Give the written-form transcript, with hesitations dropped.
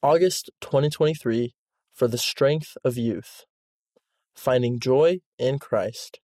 August 2023 for the Strength of Youth, Finding Joy in Christ.